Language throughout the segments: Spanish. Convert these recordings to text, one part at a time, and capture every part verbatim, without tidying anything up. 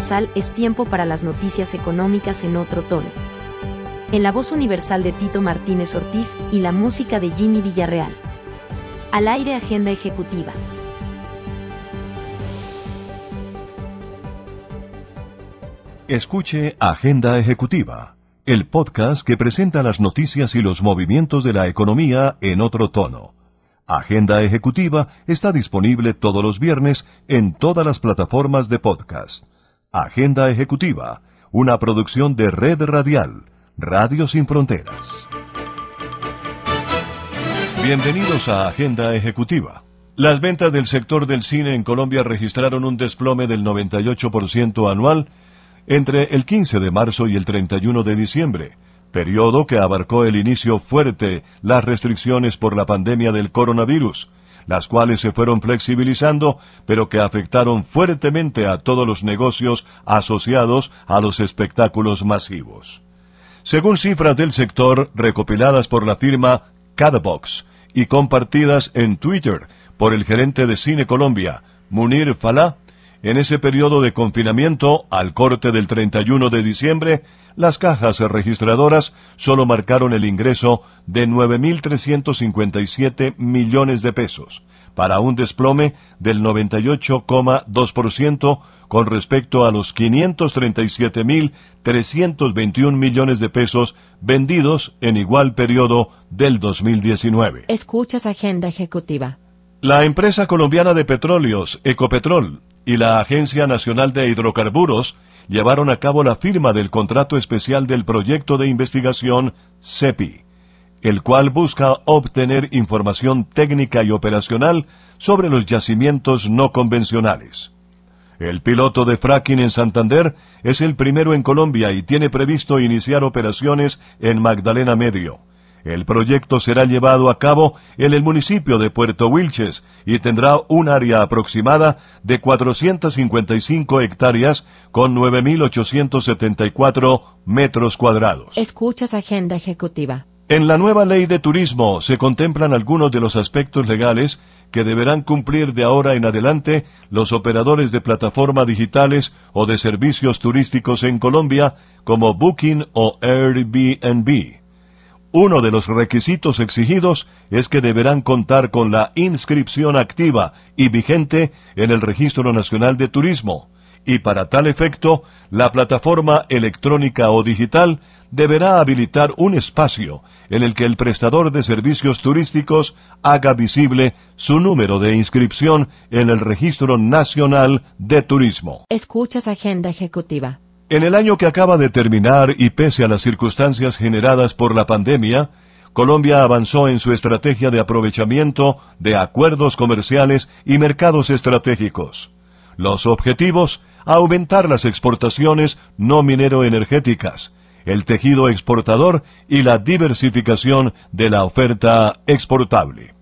Universal es tiempo para las noticias económicas en otro tono. En la voz universal de Tito Martínez Ortiz y la música de Jimmy Villarreal. Al aire Agenda Ejecutiva. Escuche Agenda Ejecutiva, el podcast que presenta las noticias y los movimientos de la economía en otro tono. Agenda Ejecutiva está disponible todos los viernes en todas las plataformas de podcast. Agenda Ejecutiva, una producción de Red Radial, Radio Sin Fronteras. Bienvenidos a Agenda Ejecutiva. Las ventas del sector del cine en Colombia registraron un desplome del noventa y ocho por ciento anual entre el quince de marzo y el treinta y uno de diciembre, periodo que abarcó el inicio fuerte las restricciones por la pandemia del coronavirus, las cuales se fueron flexibilizando, pero que afectaron fuertemente a todos los negocios asociados a los espectáculos masivos. Según cifras del sector recopiladas por la firma Cadbox y compartidas en Twitter por el gerente de Cine Colombia, Munir Falah, en ese periodo de confinamiento, al corte del treinta y uno de diciembre, las cajas registradoras solo marcaron el ingreso de nueve mil trescientos cincuenta y siete millones de pesos, para un desplome del noventa y ocho coma dos por ciento con respecto a los quinientos treinta y siete mil trescientos veintiún millones de pesos vendidos en igual periodo del dos mil diecinueve. Escuchas Agenda Ejecutiva. La empresa colombiana de petróleos, Ecopetrol, y la Agencia Nacional de Hidrocarburos llevaron a cabo la firma del contrato especial del proyecto de investigación CEPI, el cual busca obtener información técnica y operacional sobre los yacimientos no convencionales. El piloto de fracking en Santander es el primero en Colombia y tiene previsto iniciar operaciones en Magdalena Medio. El proyecto será llevado a cabo en el municipio de Puerto Wilches y tendrá un área aproximada de cuatrocientas cincuenta y cinco hectáreas con nueve mil ochocientos setenta y cuatro metros cuadrados. Escuchas Agenda Ejecutiva. En la nueva ley de turismo se contemplan algunos de los aspectos legales que deberán cumplir de ahora en adelante los operadores de plataformas digitales o de servicios turísticos en Colombia como Booking o Airbnb. Uno de los requisitos exigidos es que deberán contar con la inscripción activa y vigente en el Registro Nacional de Turismo, y para tal efecto, la plataforma electrónica o digital deberá habilitar un espacio en el que el prestador de servicios turísticos haga visible su número de inscripción en el Registro Nacional de Turismo. Escuchas Agenda Ejecutiva. En el año que acaba de terminar y pese a las circunstancias generadas por la pandemia, Colombia avanzó en su estrategia de aprovechamiento de acuerdos comerciales y mercados estratégicos. Los objetivos: aumentar las exportaciones no mineroenergéticas, el tejido exportador y la diversificación de la oferta exportable.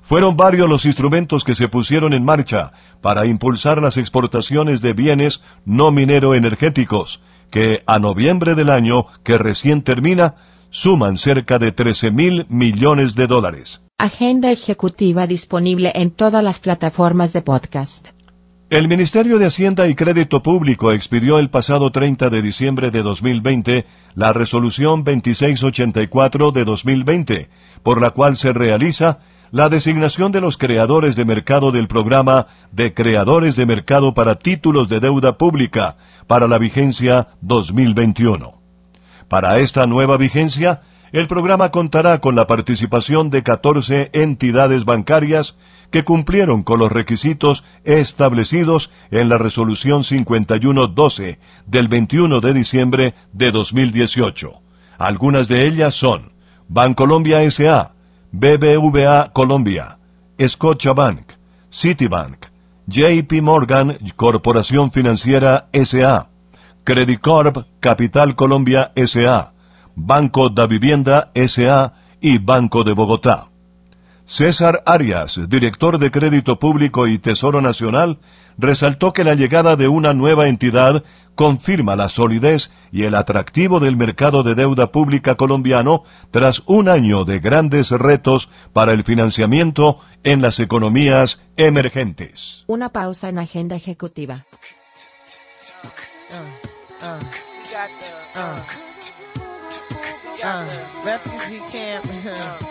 Fueron varios los instrumentos que se pusieron en marcha para impulsar las exportaciones de bienes no minero-energéticos, que a noviembre del año que recién termina, suman cerca de trece mil millones de dólares. Agenda Ejecutiva disponible en todas las plataformas de podcast. El Ministerio de Hacienda y Crédito Público expidió el pasado treinta de diciembre de dos mil veinte la Resolución veintiséis ochenta y cuatro de dos mil veinte, por la cual se realiza la designación de los creadores de mercado del programa de creadores de mercado para títulos de deuda pública para la vigencia dos mil veintiuno. Para esta nueva vigencia, el programa contará con la participación de catorce entidades bancarias que cumplieron con los requisitos establecidos en la Resolución cincuenta y uno doce del veintiuno de diciembre de dos mil dieciocho. Algunas de ellas son Bancolombia S A, B B V A Colombia, Scotiabank, Citibank, J P Morgan Corporación Financiera S A, Credicorp Capital Colombia S A, Banco de Vivienda S A y Banco de Bogotá. César Arias, director de Crédito Público y Tesoro Nacional, resaltó que la llegada de una nueva entidad confirma la solidez y el atractivo del mercado de deuda pública colombiano tras un año de grandes retos para el financiamiento en las economías emergentes. Una pausa en Agenda Ejecutiva. uh, uh, uh, refugee camp,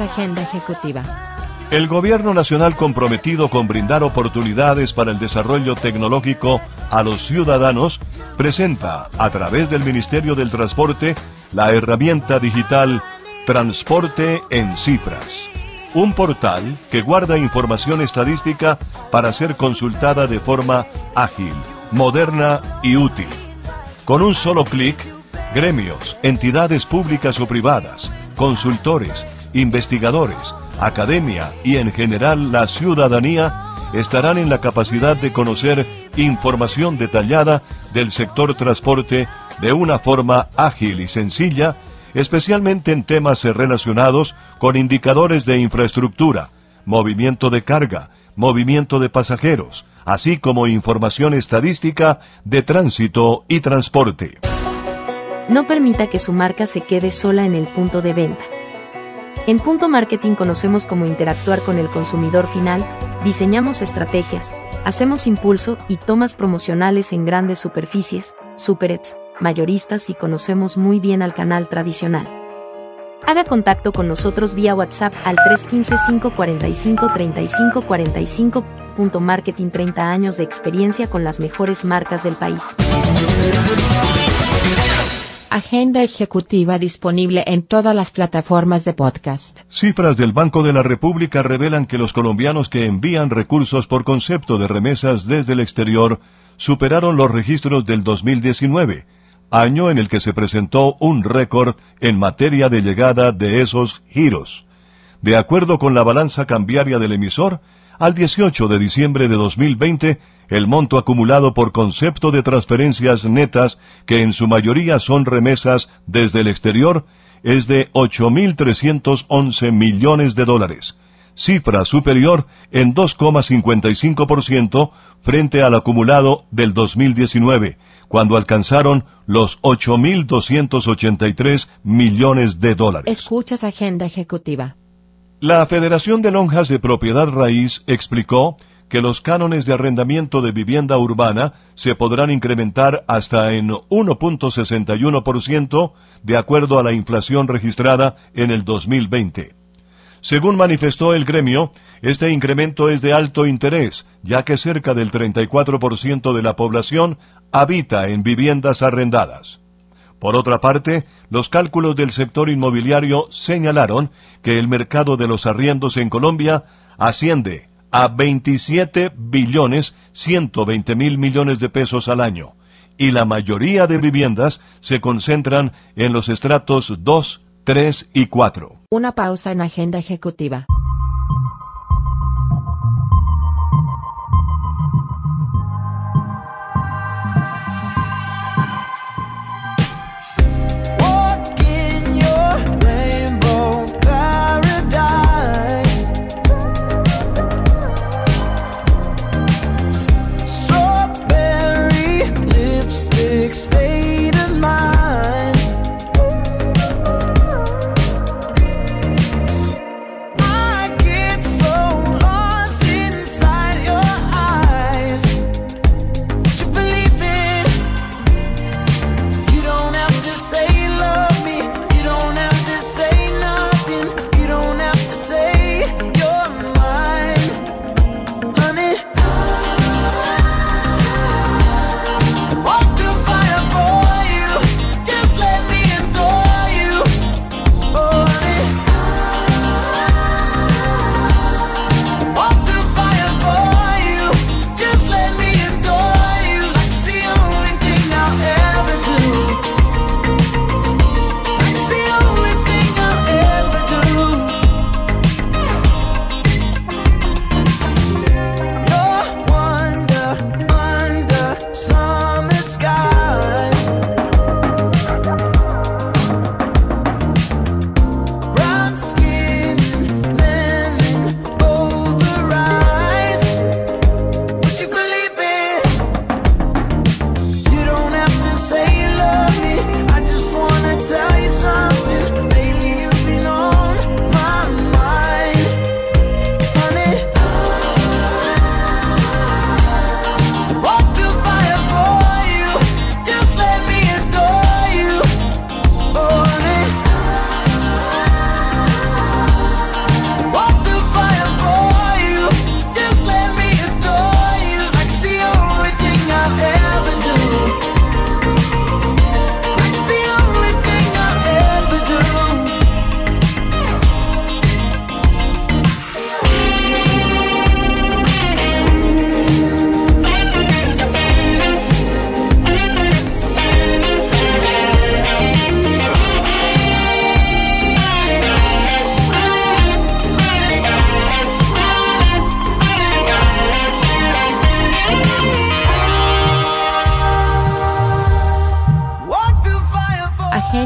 Agenda Ejecutiva. El Gobierno Nacional comprometido con brindar oportunidades para el desarrollo tecnológico a los ciudadanos, presenta, a través del Ministerio del Transporte, la herramienta digital Transporte en Cifras, un portal que guarda información estadística para ser consultada de forma ágil, moderna y útil. Con un solo clic, gremios, entidades públicas o privadas, consultores, investigadores, academia y en general la ciudadanía estarán en la capacidad de conocer información detallada del sector transporte de una forma ágil y sencilla, especialmente en temas relacionados con indicadores de infraestructura, movimiento de carga, movimiento de pasajeros, así como información estadística de tránsito y transporte. No permita que su marca se quede sola en el punto de venta. En Punto Marketing conocemos cómo interactuar con el consumidor final, diseñamos estrategias, hacemos impulso y tomas promocionales en grandes superficies, superets, mayoristas y conocemos muy bien al canal tradicional. Haga contacto con nosotros vía WhatsApp al tres uno cinco, cinco cuatro cinco, tres cinco cuatro cinco. Punto Marketing, treinta años de experiencia con las mejores marcas del país. Agenda Ejecutiva disponible en todas las plataformas de podcast. Cifras del Banco de la República revelan que los colombianos que envían recursos por concepto de remesas desde el exterior superaron los registros del dos mil diecinueve, año en el que se presentó un récord en materia de llegada de esos giros. De acuerdo con la balanza cambiaria del emisor, al dieciocho de diciembre de dos mil veinte, el monto acumulado por concepto de transferencias netas, que en su mayoría son remesas desde el exterior, es de ocho mil trescientos once millones de dólares, cifra superior en dos coma cincuenta y cinco por ciento frente al acumulado del dos mil diecinueve, cuando alcanzaron los ocho mil doscientos ochenta y tres millones de dólares. Escuchas Agenda Ejecutiva. La Federación de Lonjas de Propiedad Raíz explicó que los cánones de arrendamiento de vivienda urbana se podrán incrementar hasta en uno punto sesenta y uno por ciento de acuerdo a la inflación registrada en el dos mil veinte. Según manifestó el gremio, este incremento es de alto interés, ya que cerca del treinta y cuatro por ciento de la población habita en viviendas arrendadas. Por otra parte, los cálculos del sector inmobiliario señalaron que el mercado de los arriendos en Colombia asciende a veintisiete billones ciento veinte mil millones de pesos al año, y la mayoría de viviendas se concentran en los estratos dos, tres y cuatro. Una pausa en Agenda Ejecutiva.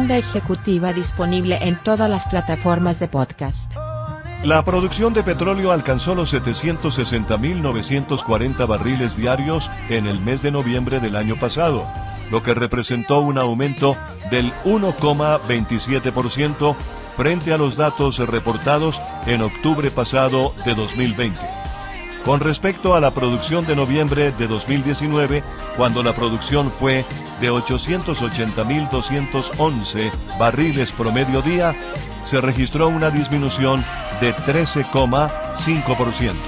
Ejecutiva disponible en todas las plataformas de podcast. La producción de petróleo alcanzó los setecientos sesenta mil novecientos cuarenta barriles diarios en el mes de noviembre del año pasado, lo que representó un aumento del uno coma veintisiete por ciento frente a los datos reportados en octubre pasado de dos mil veinte. Con respecto a la producción de noviembre de dos mil diecinueve, cuando la producción fue de ochocientos ochenta mil doscientos once barriles promedio día, se registró una disminución de trece coma cinco por ciento.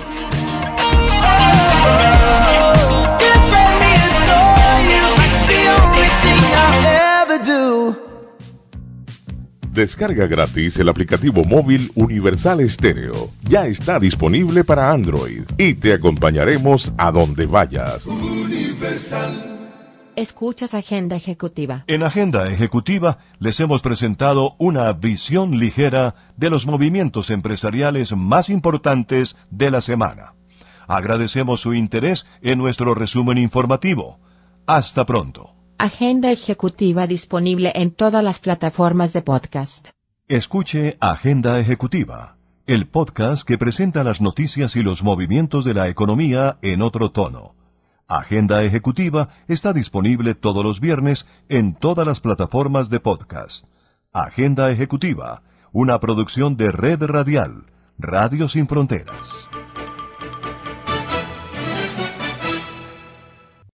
Descarga gratis el aplicativo móvil Universal Estéreo. Ya está disponible para Android y te acompañaremos a donde vayas. Universal. Escuchas Agenda Ejecutiva. En Agenda Ejecutiva les hemos presentado una visión ligera de los movimientos empresariales más importantes de la semana. Agradecemos su interés en nuestro resumen informativo. Hasta pronto. Agenda Ejecutiva disponible en todas las plataformas de podcast. Escuche Agenda Ejecutiva el podcast que presenta las noticias y los movimientos de la economía en otro tono. Agenda Ejecutiva está disponible todos los viernes en todas las plataformas de podcast. Agenda Ejecutiva, una producción de Red Radial, Radio Sin Fronteras.